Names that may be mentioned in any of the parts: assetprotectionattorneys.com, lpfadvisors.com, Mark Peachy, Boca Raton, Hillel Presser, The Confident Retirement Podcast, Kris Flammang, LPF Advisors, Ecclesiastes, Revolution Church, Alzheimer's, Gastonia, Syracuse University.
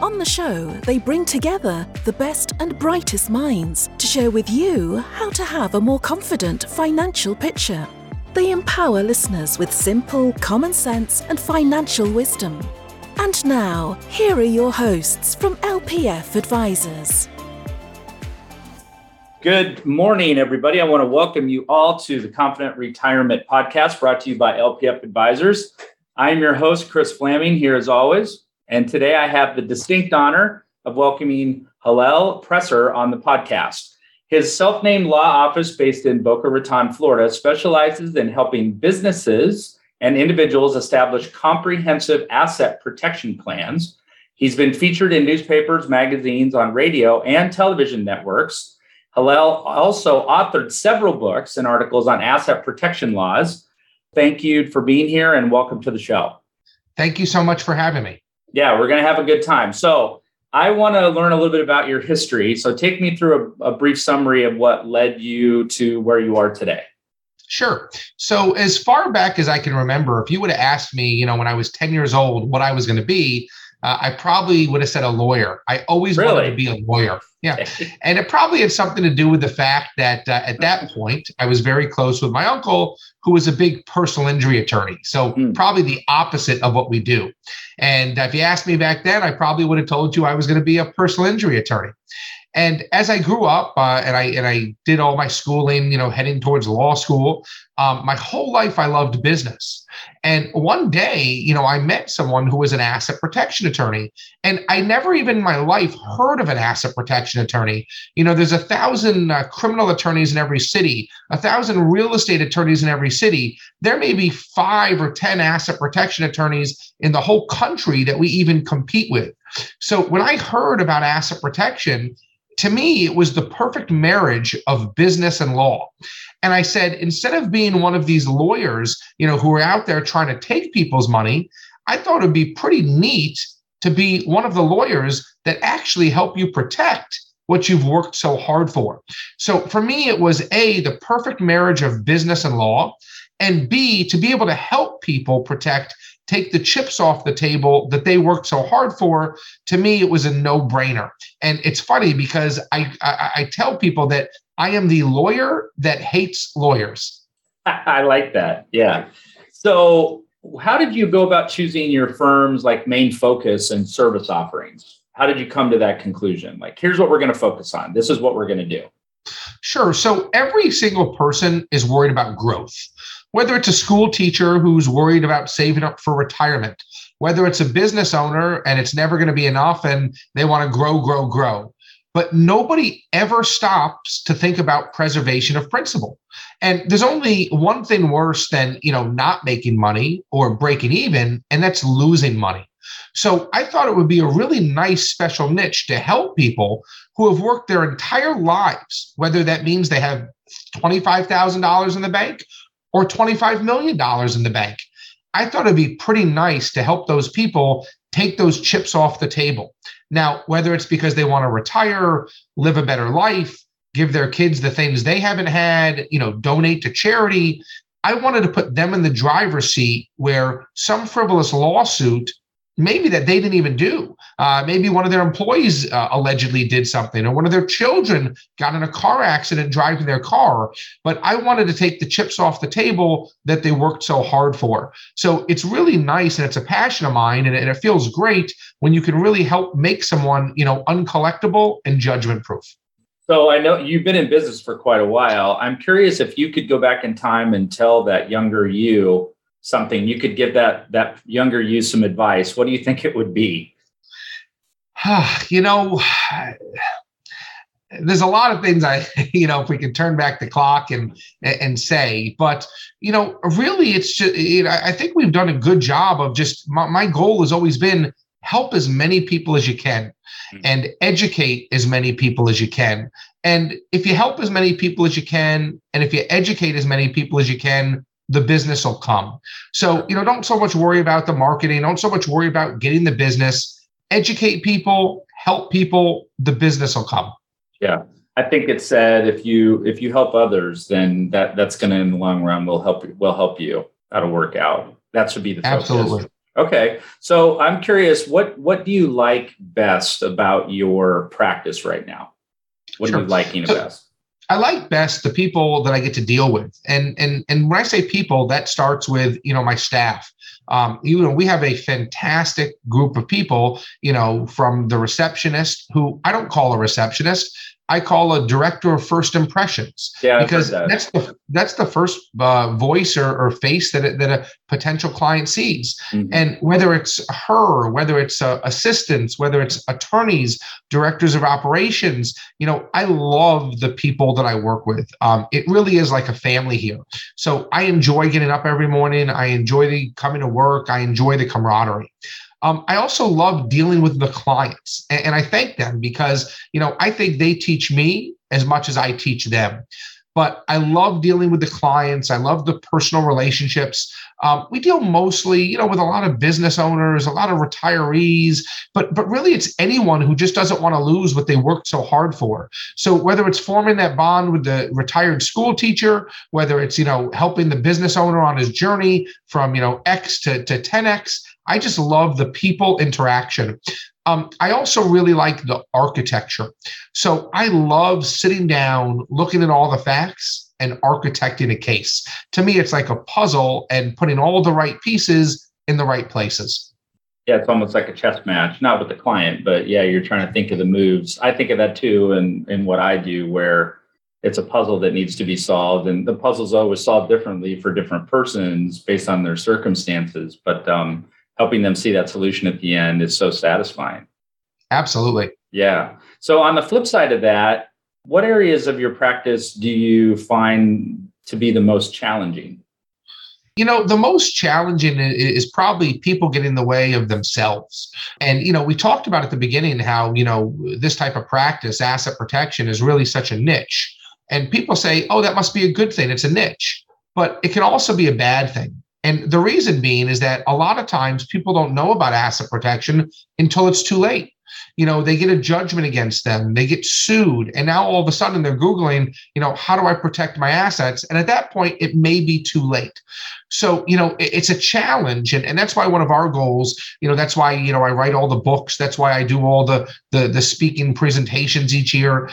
On the show, they bring together the best and brightest minds to share with you how to have a more confident financial picture. They empower listeners with simple, common sense and financial wisdom. And now, here are your hosts from LPF Advisors. Good morning, everybody. I want to welcome you all to the Confident Retirement Podcast, brought to you by LPF Advisors. I'm your host, Kris Flammang, here as always. And today I have the distinct honor of welcoming Hillel Presser on the podcast. His self-named law office based in Boca Raton, Florida, specializes in helping businesses and individuals establish comprehensive asset protection plans. He's been featured in newspapers, magazines, on radio and television networks. Hillel also authored several books and articles on asset protection laws. Thank you for being here and welcome to the show. Thank you so much for having me. Yeah, we're going to have a good time. So I want to learn a little bit about your history. So take me through a brief summary of what led you to where you are today. Sure. So as far back as I can remember, if you would have asked me, when I was 10 years old, what I was going to be, I probably would have said a lawyer. I always wanted to be a lawyer. Yeah. And it probably had something to do with the fact that at that point, I was very close with my uncle, who was a big personal injury attorney. So probably the opposite of what we do. And if you asked me back then, I probably would have told you I was going to be a personal injury attorney. And as I grew up and I did all my schooling, heading towards law school, my whole life I loved business. And one day, I met someone who was an asset protection attorney, and I never even in my life heard of an asset protection attorney. There's 1,000 criminal attorneys in every city, 1,000 real estate attorneys in every city. There may be 5 or 10 asset protection attorneys in the whole country that we even compete with. So when I heard about asset protection, to me, it was the perfect marriage of business and law. And I said, instead of being one of these lawyers, who are out there trying to take people's money, I thought it'd be pretty neat to be one of the lawyers that actually help you protect what you've worked so hard for. So for me, it was A, the perfect marriage of business and law, and B, to be able to help people protect, take the chips off the table that they worked so hard for. To me, it was a no-brainer. And it's funny because I tell people that I am the lawyer that hates lawyers. I like that. Yeah. So how did you go about choosing your firm's main focus and service offerings? How did you come to that conclusion? Here's what we're going to focus on. This is what we're going to do. Sure. So every single person is worried about growth. Whether it's a school teacher who's worried about saving up for retirement, whether it's a business owner and it's never going to be enough and they want to grow. But nobody ever stops to think about preservation of principle. And there's only one thing worse than, not making money or breaking even, and that's losing money. So I thought it would be a really nice special niche to help people who have worked their entire lives, whether that means they have $25,000 in the bank or $25 million in the bank. I thought it'd be pretty nice to help those people take those chips off the table. Now, whether it's because they want to retire, live a better life, give their kids the things they haven't had, donate to charity, I wanted to put them in the driver's seat where some frivolous lawsuit, maybe that they didn't even do. Maybe one of their employees allegedly did something, or one of their children got in a car accident driving their car. But I wanted to take the chips off the table that they worked so hard for. So it's really nice, and it's a passion of mine, and it feels great when you can really help make someone, uncollectible and judgment-proof. So I know you've been in business for quite a while. I'm curious if you could go back in time and tell that younger you something, you could give that younger you some advice, what do you think it would be? There's a lot of things if we could turn back the clock and say, but, really it's just, I think we've done a good job of just, my goal has always been help as many people as you can and educate as many people as you can. And if you help as many people as you can, and if you educate as many people as you can, the business will come. So, you know, don't so much worry about the marketing. Don't so much worry about getting the business. Educate people, help people, the business will come. Yeah. I think it said if you help others, then that's going to, in the long run, will help you. That'll work out. That should be the focus. Absolutely. Okay. So I'm curious, what do you like best about your practice right now? What are you liking best? I like best the people that I get to deal with. And when I say people, that starts with, you know, my staff. We have a fantastic group of people, you know, from the receptionist, who I don't call a receptionist, I call a director of first impressions, because that's the first voice or face that a potential client sees. Mm-hmm. And whether it's her, whether it's assistants, whether it's attorneys, directors of operations, you know, I love the people that I work with. It really is like a family here. So I enjoy getting up every morning. I enjoy the coming to work. I enjoy the camaraderie. I also love dealing with the clients, and I thank them because, you know, I think they teach me as much as I teach them. But I love dealing with the clients. I love the personal relationships. We deal mostly, you know, with a lot of business owners, a lot of retirees, but really it's anyone who just doesn't want to lose what they worked so hard for. So whether it's forming that bond with the retired school teacher, whether it's, you know, helping the business owner on his journey from, you know, X to 10X, I just love the people interaction. I also really like the architecture. So I love sitting down, looking at all the facts and architecting a case. To me, it's like a puzzle and putting all the right pieces in the right places. Yeah, it's almost like a chess match, not with the client, but yeah, you're trying to think of the moves. I think of that too in what I do, where it's a puzzle that needs to be solved. And the puzzle's always solved differently for different persons based on their circumstances. But helping them see that solution at the end is so satisfying. Absolutely. Yeah. So on the flip side of that, what areas of your practice do you find to be the most challenging? You know, the most challenging is probably people get in the way of themselves. And, you know, we talked about at the beginning how, you know, this type of practice, asset protection, is really such a niche. And people say, oh, that must be a good thing. It's a niche. But it can also be a bad thing. And the reason being is that a lot of times people don't know about asset protection until it's too late. You know, they get a judgment against them, they get sued, and now all of a sudden they're Googling, you know, how do I protect my assets? And at that point, it may be too late. So, you know, it's a challenge. And that's why one of our goals, you know, that's why, you know, I write all the books. That's why I do all the speaking presentations each year.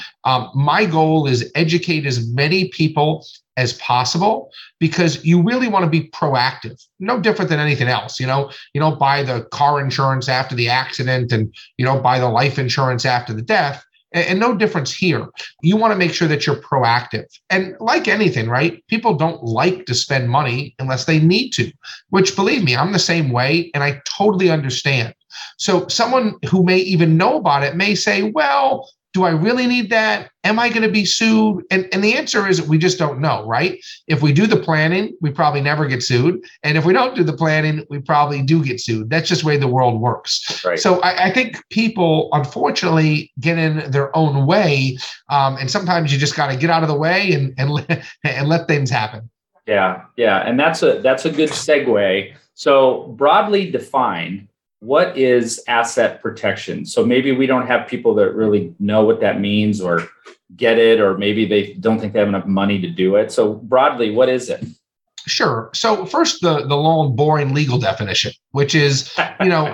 My goal is educate as many people as possible, because you really want to be proactive, no different than anything else. You know, you don't buy the car insurance after the accident, and you don't buy the life insurance after the death, and no difference here. You want to make sure that you're proactive. And like anything, right? People don't like to spend money unless they need to, which, believe me, I'm the same way, and I totally understand. So someone who may even know about it may say, well, do I really need that? Am I going to be sued? And the answer is we just don't know, right? If we do the planning, we probably never get sued. And if we don't do the planning, we probably do get sued. That's just the way the world works. Right. So I think people, unfortunately, get in their own way. And sometimes you just got to get out of the way and let things happen. Yeah. Yeah. And that's a good segue. So broadly defined, what is asset protection? So maybe we don't have people that really know what that means or get it, or maybe they don't think they have enough money to do it. So broadly, what is it? Sure. So first, the long, boring legal definition, which is, you know,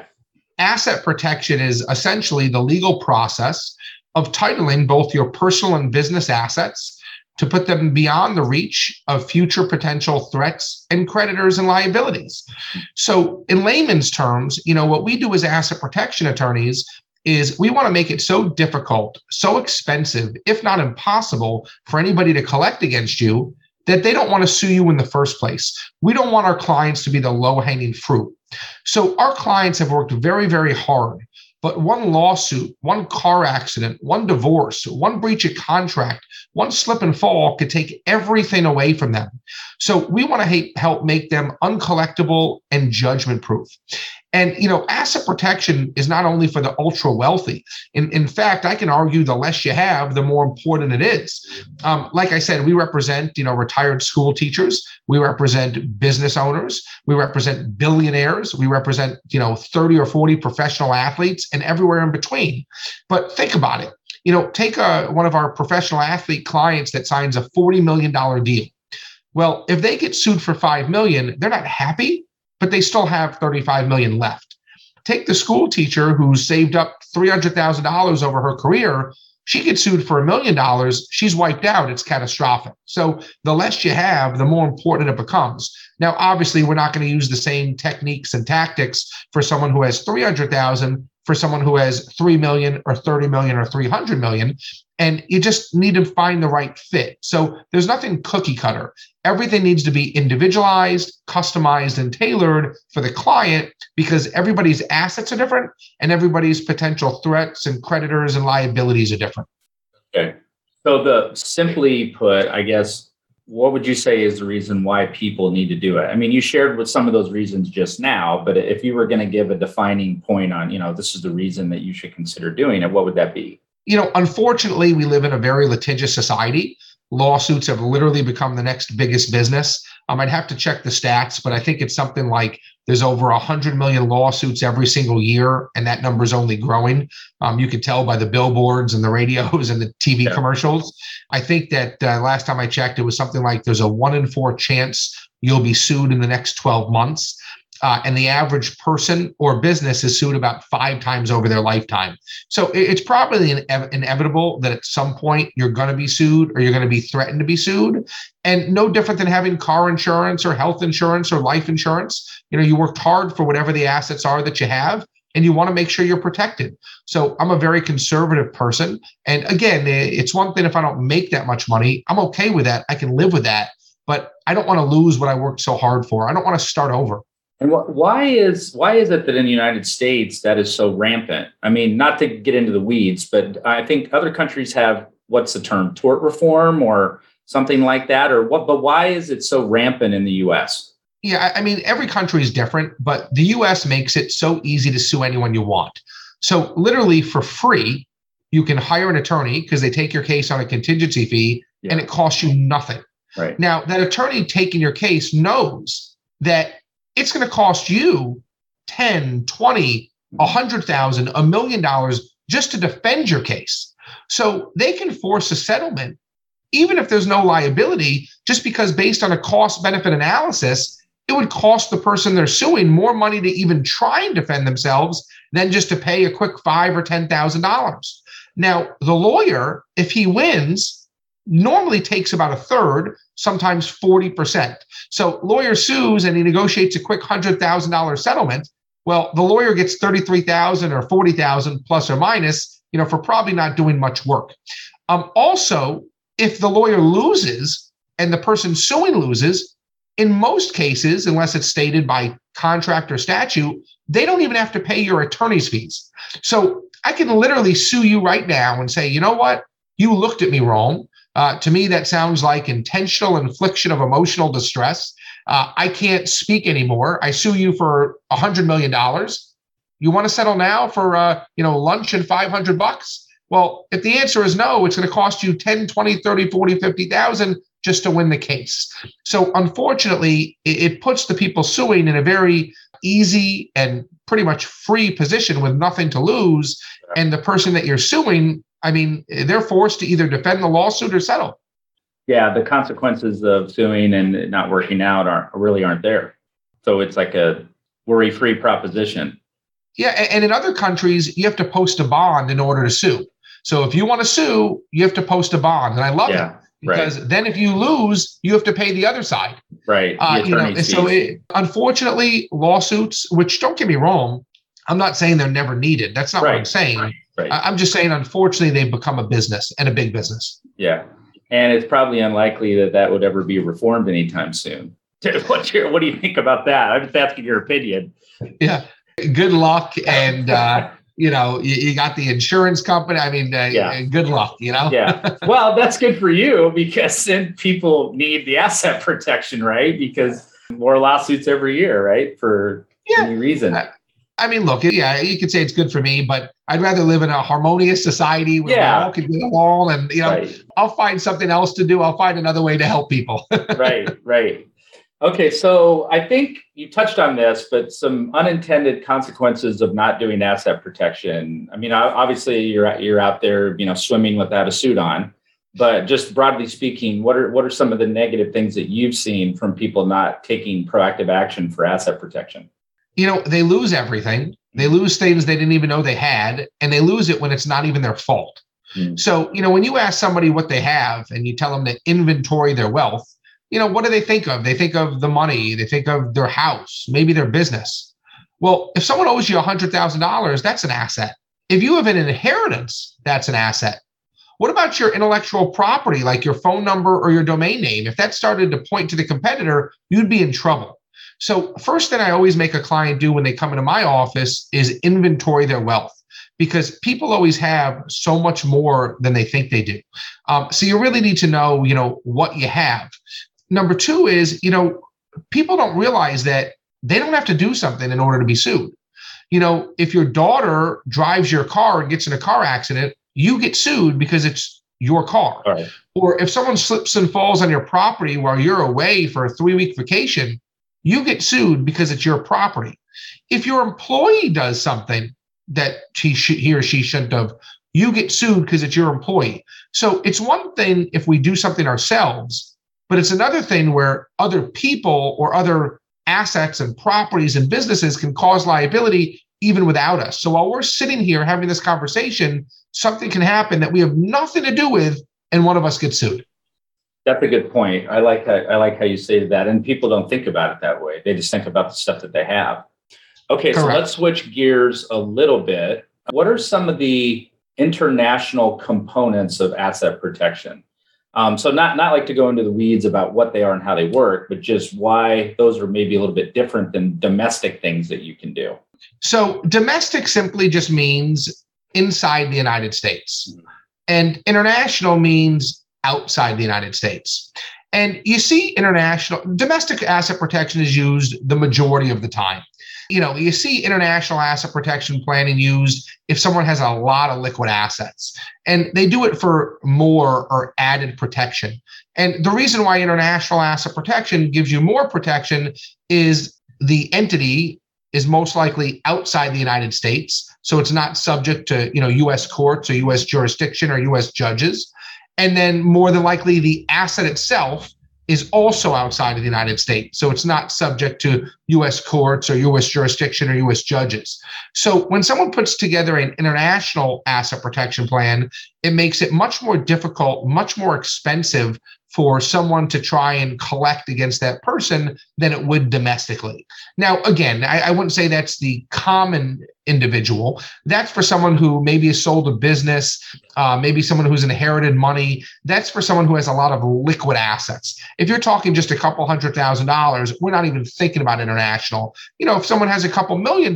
asset protection is essentially the legal process of titling both your personal and business assets to put them beyond the reach of future potential threats and creditors and liabilities. So in layman's terms, you know, what we do as asset protection attorneys is we want to make it so difficult, so expensive, if not impossible, for anybody to collect against you that they don't want to sue you in the first place. We don't want our clients to be the low-hanging fruit. So our clients have worked very, very hard. But one lawsuit, one car accident, one divorce, one breach of contract, one slip and fall could take everything away from them. So we want to help make them uncollectible and judgment-proof. And, you know, asset protection is not only for the ultra wealthy. In fact, I can argue the less you have, the more important it is. Like I said, we represent, retired school teachers. We represent business owners. We represent billionaires. We represent, 30 or 40 professional athletes and everywhere in between. But think about it. Take one of our professional athlete clients that signs a $40 million deal. Well, if they get sued for $5 million, they're not happy, but they still have $35 million left. Take the school teacher who saved up $300,000 over her career. She gets sued for $1 million. She's wiped out. It's catastrophic. So the less you have, the more important it becomes. Now, obviously, we're not going to use the same techniques and tactics for someone who has $300,000 for someone who has $3 million or $30 million or $300 million. And you just need to find the right fit. So there's nothing cookie cutter. Everything needs to be individualized, customized, and tailored for the client because everybody's assets are different and everybody's potential threats and creditors and liabilities are different. Okay. So simply put, I guess, what would you say is the reason why people need to do it? I mean, you shared with some of those reasons just now, but if you were going to give a defining point on, this is the reason that you should consider doing it, what would that be? Unfortunately, we live in a very litigious society. Lawsuits have literally become the next biggest business. I'd have to check the stats, but I think it's something like there's over 100 million lawsuits every single year, and that number's only growing. You can tell by the billboards and the radios and the TV commercials. I think that last time I checked, it was something like there's a 1 in 4 chance you'll be sued in the next 12 months. And the average person or business is sued about 5 times over their lifetime. So it's probably inevitable that at some point you're going to be sued or you're going to be threatened to be sued. And no different than having car insurance or health insurance or life insurance. You worked hard for whatever the assets are that you have, and you want to make sure you're protected. So I'm a very conservative person. And again, it's one thing if I don't make that much money, I'm okay with that. I can live with that, but I don't want to lose what I worked so hard for. I don't want to start over. And why is it that in the United States that is so rampant? I mean, not to get into the weeds, but I think other countries have, what's the term, tort reform or something like that, or what? But why is it so rampant in the U.S.? Yeah, I mean, every country is different, but the U.S. makes it so easy to sue anyone you want. So literally for free, you can hire an attorney because they take your case on a contingency fee and it costs you nothing. Right. Now, that attorney taking your case knows that it's going to cost you $10,000, $20,000, $100,000, $1 million just to defend your case. So they can force a settlement, even if there's no liability, just because based on a cost-benefit analysis, it would cost the person they're suing more money to even try and defend themselves than just to pay a quick $5,000 or $10,000. Now, the lawyer, if he wins, normally takes about 1/3, sometimes 40%. So lawyer sues and he negotiates a quick $100,000 settlement. Well, the lawyer gets $33,000 or $40,000 plus or minus, for probably not doing much work. Also, if the lawyer loses and the person suing loses, in most cases, unless it's stated by contract or statute, they don't even have to pay your attorney's fees. So I can literally sue you right now and say, you know what? You looked at me wrong. To me, that sounds like intentional infliction of emotional distress. I can't speak anymore. I sue you for $100 million. You want to settle now for, lunch and $500? Well, if the answer is no, it's going to cost you $10,000, $20,000, $30,000, $40,000, $50,000 just to win the case. So unfortunately, it puts the people suing in a very easy and pretty much free position with nothing to lose. And the person that you're suing, they're forced to either defend the lawsuit or settle. Yeah, the consequences of suing and not working out really aren't there. So it's like a worry-free proposition. Yeah, and in other countries, you have to post a bond in order to sue. So if you want to sue, you have to post a bond. And I love it because then if you lose, you have to pay the other side. Right. So unfortunately, lawsuits, which don't get me wrong, I'm not saying they're never needed. That's not what I'm saying. Right. I'm just saying, unfortunately, they've become a business and a big business. Yeah. And it's probably unlikely that would ever be reformed anytime soon. What do you think about that? I'm just asking your opinion. Yeah. Good luck. And you know, you got the insurance company. I mean, good luck, you know? Yeah. Well, that's good for you because then people need the asset protection, right? Because more lawsuits every year, right? For any reason. I mean, look, you could say it's good for me, but I'd rather live in a harmonious society where we all can get along and, you know, I'll find something else to do. I'll find another way to help people. Right. Okay, so I think you touched on this, but some unintended consequences of not doing asset protection. I mean, obviously you're out there, you know, swimming without a suit on, but just broadly speaking, what are some of the negative things that you've seen from people not taking proactive action for asset protection? You know, they lose everything. They lose things they didn't even know they had, and they lose it when it's not even their fault. Mm. So, you know, when you ask somebody what they have and you tell them to inventory their wealth, you know, what do they think of? They think of the money, they think of their house, maybe their business. Well, if someone owes you $100,000, that's an asset. If you have an inheritance, that's an asset. What about your intellectual property, like your phone number or your domain name? If that started to point to the competitor, you'd be in trouble. So first thing I always make a client do when they come into my office is inventory their wealth, because people always have so much more than they think they do. So you really need to know, you know, what you have. Number two is, you know, people don't realize that they don't have to do something in order to be sued. You know, if your daughter drives your car and gets in a car accident, you get sued because it's your car. Right. Or if someone slips and falls on your property while you're away for a 3-week vacation, you get sued because it's your property. If your employee does something that he or she shouldn't have, you get sued because it's your employee. So it's one thing if we do something ourselves, but it's another thing where other people or other assets and properties and businesses can cause liability even without us. So while we're sitting here having this conversation, something can happen that we have nothing to do with, and one of us gets sued. That's a good point. I like how you say that. And people don't think about it that way. They just think about the stuff that they have. Okay, correct. So let's switch gears a little bit. What are some of the international components of asset protection? So not like to go into the weeds about what they are and how they work, but just why those are maybe a little bit different than domestic things that you can do. So domestic simply just means inside the United States, and international means outside the United States. And you see domestic asset protection is used the majority of the time. You know, you see international asset protection planning used if someone has a lot of liquid assets, and they do it for more or added protection. And the reason why international asset protection gives you more protection is the entity is most likely outside the United States. So it's not subject to, you know, U.S. courts or U.S. jurisdiction or U.S. judges. And then more than likely the asset itself is also outside of the United States. So it's not subject to U.S. courts or U.S. jurisdiction or U.S. judges. So when someone puts together an international asset protection plan, it makes it much more difficult, much more expensive for someone to try and collect against that person than it would domestically. Now, again, I wouldn't say that's the common individual. That's for someone who maybe has sold a business, maybe someone who's inherited money. That's for someone who has a lot of liquid assets. If you're talking just a couple $100,000, we're not even thinking about international. You know, if someone has a couple $1 million,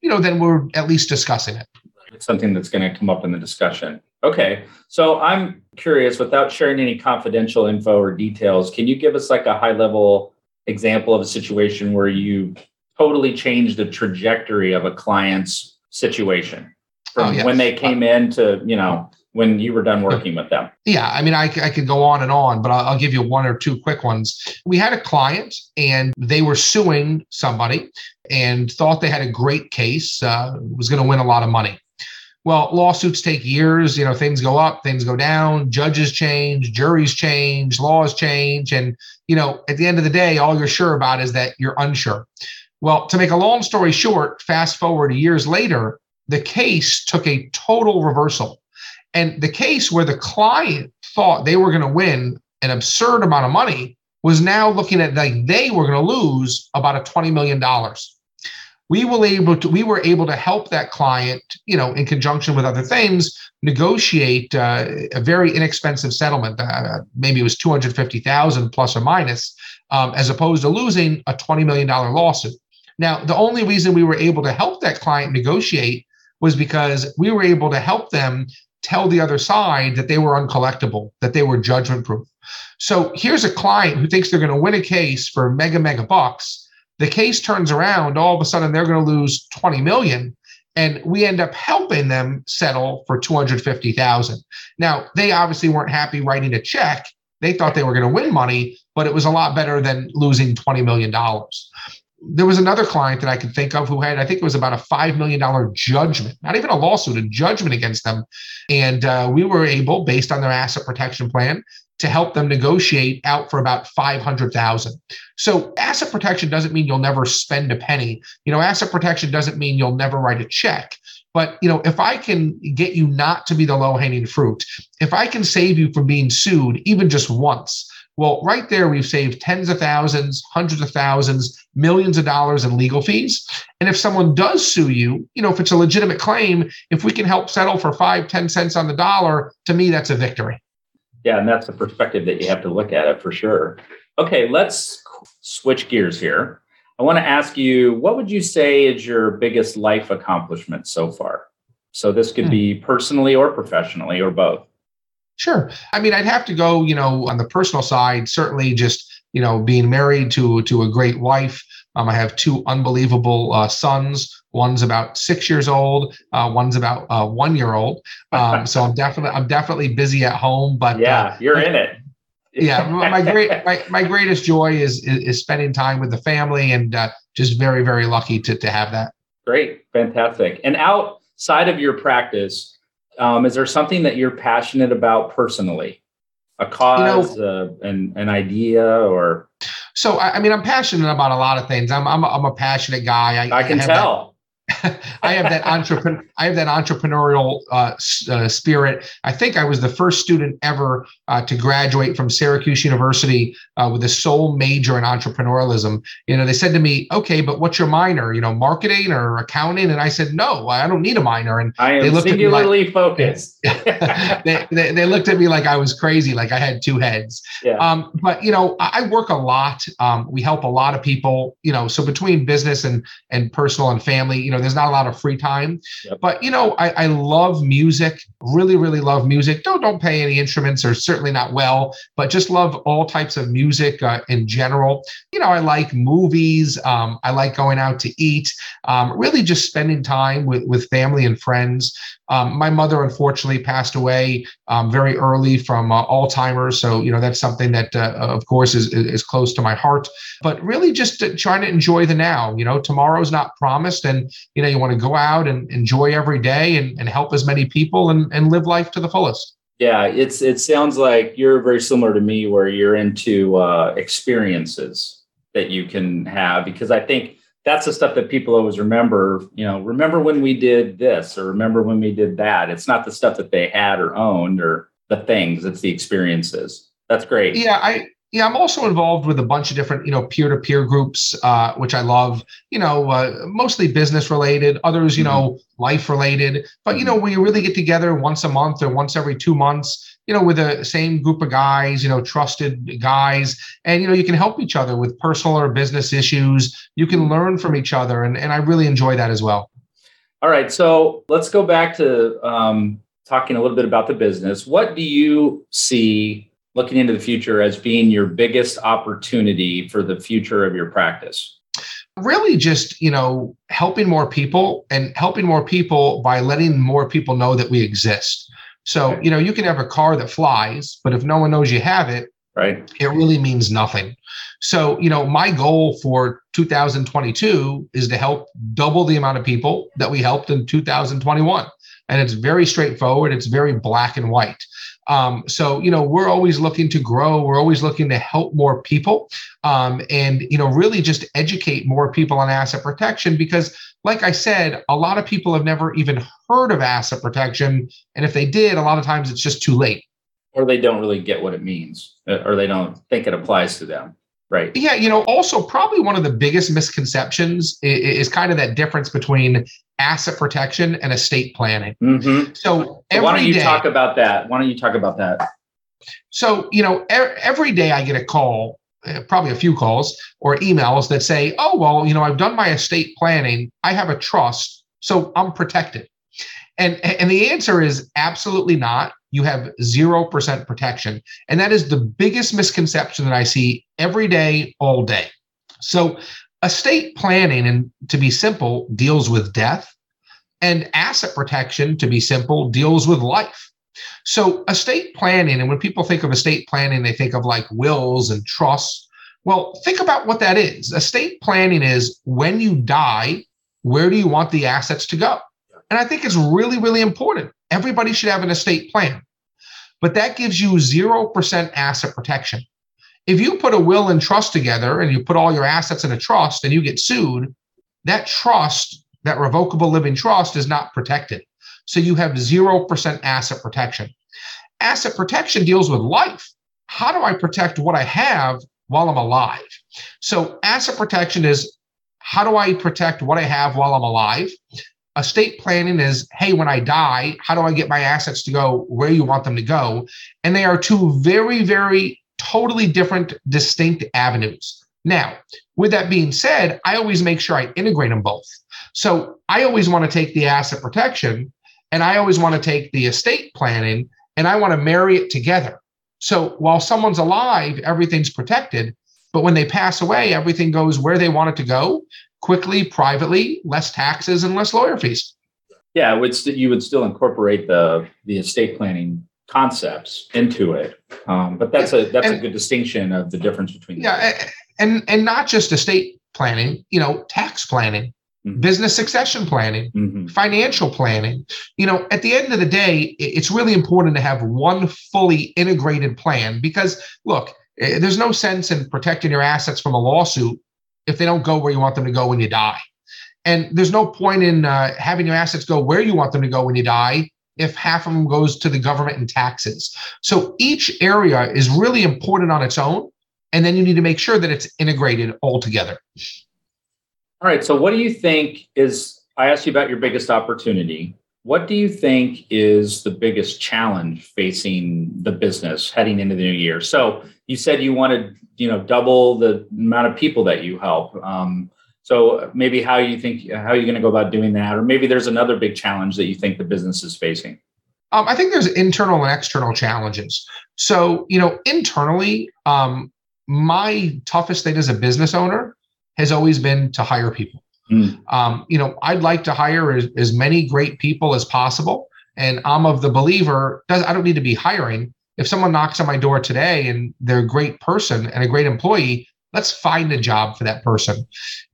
you know, then we're at least discussing it. It's something that's going to come up in the discussion. Okay. So I'm curious, without sharing any confidential info or details, can you give us like a high level example of a situation where you totally changed the trajectory of a client's situation from when they came in to, you know, when you were done working with them? Yeah. I mean, I could go on and on, but I'll give you one or two quick ones. We had a client and they were suing somebody and thought they had a great case, was going to win a lot of money. Well, lawsuits take years, you know, things go up, things go down, judges change, juries change, laws change. And, you know, at the end of the day, all you're sure about is that you're unsure. Well, to make a long story short, fast forward years later, the case took a total reversal. And the case where the client thought they were going to win an absurd amount of money was now looking at like they were going to lose about a $20 million. We were able to help that client, you know, in conjunction with other things, negotiate a very inexpensive settlement. Maybe it was $250,000 plus or minus, as opposed to losing a $20 million lawsuit. Now, the only reason we were able to help that client negotiate was because we were able to help them tell the other side that they were uncollectible, that they were judgment proof. So here's a client who thinks they're going to win a case for mega bucks. The case turns around, all of a sudden they're going to lose 20 million. And we end up helping them settle for $250,000. Now, they obviously weren't happy writing a check. They thought they were going to win money, but it was a lot better than losing $20 million. There was another client that I could think of who had, I think it was about a $5 million judgment, not even a lawsuit, a judgment against them. And we were able, based on their asset protection plan, to help them negotiate out for about $500,000. So asset protection doesn't mean you'll never spend a penny. You know, asset protection doesn't mean you'll never write a check. But, you know, if I can get you not to be the low-hanging fruit, if I can save you from being sued even just once, well, right there, we've saved tens of thousands, hundreds of thousands, millions of dollars in legal fees. And if someone does sue you, you know, if it's a legitimate claim, if we can help settle for 5-10 cents on the dollar, to me, that's a victory. Yeah, and that's the perspective that you have to look at it for sure. Okay, let's switch gears here. I want to ask you, what would you say is your biggest life accomplishment so far? So this could be personally or professionally or both. Sure. I mean, I'd have to go, you know, on the personal side, certainly just, you know, being married to a great wife. I have two unbelievable sons. One's about 6 years old. One's about 1 year old. So I'm definitely busy at home. But yeah, you're in it. Yeah, my greatest joy is spending time with the family, and just very, very lucky to have that. Great, fantastic. And outside of your practice, is there something that you're passionate about personally? A cause, you know, an idea, or? So, I mean, I'm passionate about a lot of things. I'm a passionate guy. I can tell. I have that entrepreneurial spirit. I think I was the first student ever to graduate from Syracuse University with a sole major in entrepreneurialism. You know, they said to me, "Okay, but what's your minor? You know, marketing or accounting?" And I said, "No, I don't need a minor." And I am singularly focused. They looked at me like I was crazy, like I had two heads. Yeah. But you know, I work a lot. We help a lot of people. You know, so between business and personal and family, you know, there's not a lot of free time, yep. But, you know, I love music, really, really love music. Don't play any instruments, or certainly not well, but just love all types of music in general. You know, I like movies. I like going out to eat, really just spending time with family and friends. My mother, unfortunately, passed away very early from Alzheimer's. So, you know, that's something that, of course, is close to my heart, but really just trying to enjoy the now. You know, tomorrow's not promised. And, you know, you want to go out and enjoy every day and help as many people and live life to the fullest. Yeah, it sounds like you're very similar to me, where you're into experiences that you can have, because I think that's the stuff that people always remember. You know, remember when we did this, or remember when we did that. It's not the stuff that they had or owned or the things, it's the experiences. That's great. Yeah, I'm also involved with a bunch of different, you know, peer-to-peer groups, which I love, you know, mostly business related, others, you know, life related. But, you know, we really get together once a month or once every 2 months, you know, with the same group of guys, you know, trusted guys. And, you know, you can help each other with personal or business issues. You can learn from each other. And I really enjoy that as well. All right. So let's go back to talking a little bit about the business. What do you see looking into the future as being your biggest opportunity for the future of your practice? Really just, you know, helping more people by letting more people know that we exist. So, you know, you can have a car that flies, but if no one knows you have it, right, it really means nothing. So, you know, my goal for 2022 is to help double the amount of people that we helped in 2021. And it's very straightforward. It's very black and white. So, you know, we're always looking to grow. We're always looking to help more people, and, you know, really just educate more people on asset protection, because like I said, a lot of people have never even heard of asset protection. And if they did, a lot of times it's just too late. Or they don't really get what it means, or they don't think it applies to them. Right. Yeah. You know, also probably one of the biggest misconceptions is kind of that difference between asset protection and estate planning. Mm-hmm. So Why don't you talk about that? So, you know, every day I get a call, probably a few calls or emails that say, "Oh, well, you know, I've done my estate planning. I have a trust, so I'm protected." And the answer is absolutely not. You have 0% protection. And that is the biggest misconception that I see every day, all day. So estate planning, and to be simple, deals with death, and asset protection, to be simple, deals with life. So estate planning, and when people think of estate planning, they think of like wills and trusts. Well, think about what that is. Estate planning is when you die, where do you want the assets to go? And I think it's really, really important. Everybody should have an estate plan, but that gives you 0% asset protection. If you put a will and trust together and you put all your assets in a trust and you get sued, that trust, that revocable living trust, is not protected. So you have 0% asset protection. Asset protection deals with life. How do I protect what I have while I'm alive? So asset protection is, how do I protect what I have while I'm alive? Estate planning is, hey, when I die, how do I get my assets to go where you want them to go? And they are two very, very totally different, distinct avenues. Now, with that being said, I always make sure I integrate them both. So I always want to take the asset protection and I always want to take the estate planning and I want to marry it together. So while someone's alive, everything's protected, but when they pass away, everything goes where they want it to go. Quickly, privately, less taxes and less lawyer fees. Yeah, you would still incorporate the estate planning concepts into it, but that's a good distinction of the difference between. And not just estate planning, tax planning, mm-hmm. business succession planning, mm-hmm. financial planning. At the end of the day, it's really important to have one fully integrated plan because look, there's no sense in protecting your assets from a lawsuit if they don't go where you want them to go when you die. And there's no point in having your assets go where you want them to go when you die if half of them goes to the government and taxes. So each area is really important on its own, and then you need to make sure that it's integrated all together. All right, so what do you think is, I asked you about your biggest opportunity. What do you think is the biggest challenge facing the business heading into the new year? So you said you wanted, double the amount of people that you help. So maybe how you're going to go about doing that, or maybe there's another big challenge that you think the business is facing. I think there's internal and external challenges. So, internally, my toughest thing as a business owner has always been to hire people. I'd like to hire as many great people as possible. And I'm of the believer, I don't need to be hiring. If someone knocks on my door today and they're a great person and a great employee, let's find a job for that person.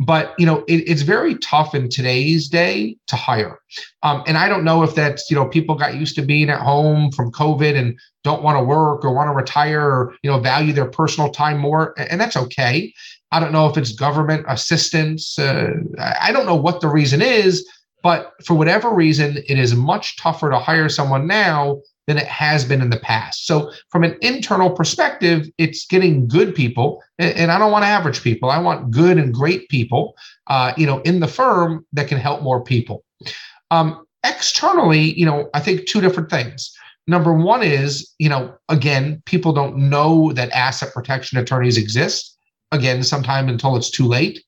But, it's very tough in today's day to hire. And I don't know if that's, people got used to being at home from COVID and don't want to work or want to retire or, value their personal time more. And that's okay. I don't know if it's government assistance. I don't know what the reason is, but for whatever reason, it is much tougher to hire someone now than it has been in the past. So from an internal perspective, it's getting good people. And I don't want average people. I want good and great people, in the firm that can help more people. Externally, I think two different things. Number one is, again, people don't know that asset protection attorneys exist, again, sometime until it's too late.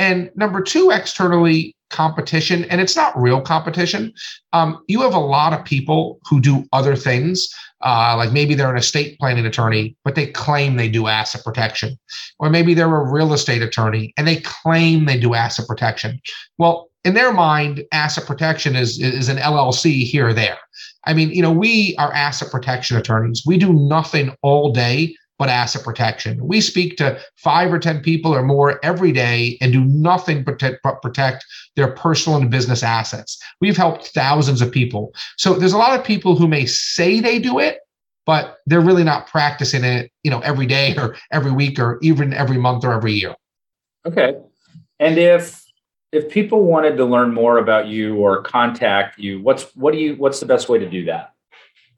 And number two, externally, competition, and it's not real competition. You have a lot of people who do other things, like maybe they're an estate planning attorney, but they claim they do asset protection, or maybe they're a real estate attorney and they claim they do asset protection. Well, in their mind, asset protection is an LLC here or there. I mean, we are asset protection attorneys. We do nothing all day but asset protection. We speak to 5 or 10 people or more every day and do nothing but protect their personal and business assets. We've helped thousands of people. So there's a lot of people who may say they do it, but they're really not practicing it, every day or every week or even every month or every year. Okay. And if people wanted to learn more about you or contact you, what's the best way to do that?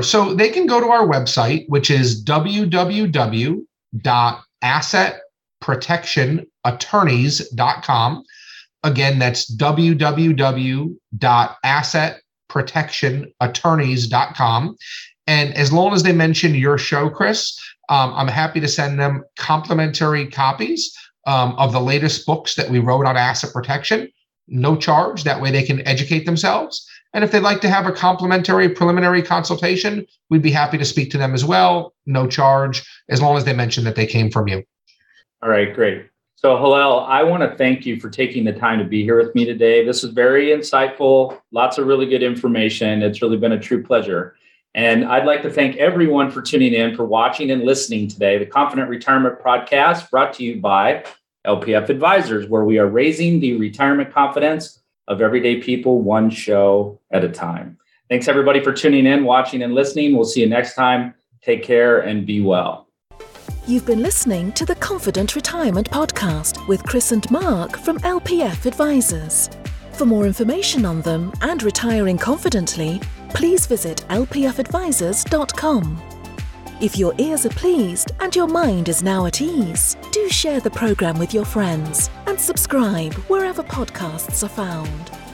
So they can go to our website, which is www.assetprotectionattorneys.com. Again, that's www.assetprotectionattorneys.com. And as long as they mention your show, Kris, I'm happy to send them complimentary copies of the latest books that we wrote on asset protection. No charge. That way they can educate themselves. And if they'd like to have a complimentary preliminary consultation, we'd be happy to speak to them as well, no charge, as long as they mention that they came from you. All right, great. So Hillel, I want to thank you for taking the time to be here with me today. This is very insightful, lots of really good information. It's really been a true pleasure. And I'd like to thank everyone for tuning in, for watching and listening today. The Confident Retirement Podcast brought to you by LPF Advisors, where we are raising the retirement confidence of everyday people, one show at a time. Thanks everybody for tuning in, watching and listening. We'll see you next time. Take care and be well. You've been listening to the Confident Retirement Podcast with Kris and Mark from LPF Advisors. For more information on them and retiring confidently, please visit lpfadvisors.com. If your ears are pleased and your mind is now at ease, do share the program with your friends and subscribe wherever podcasts are found.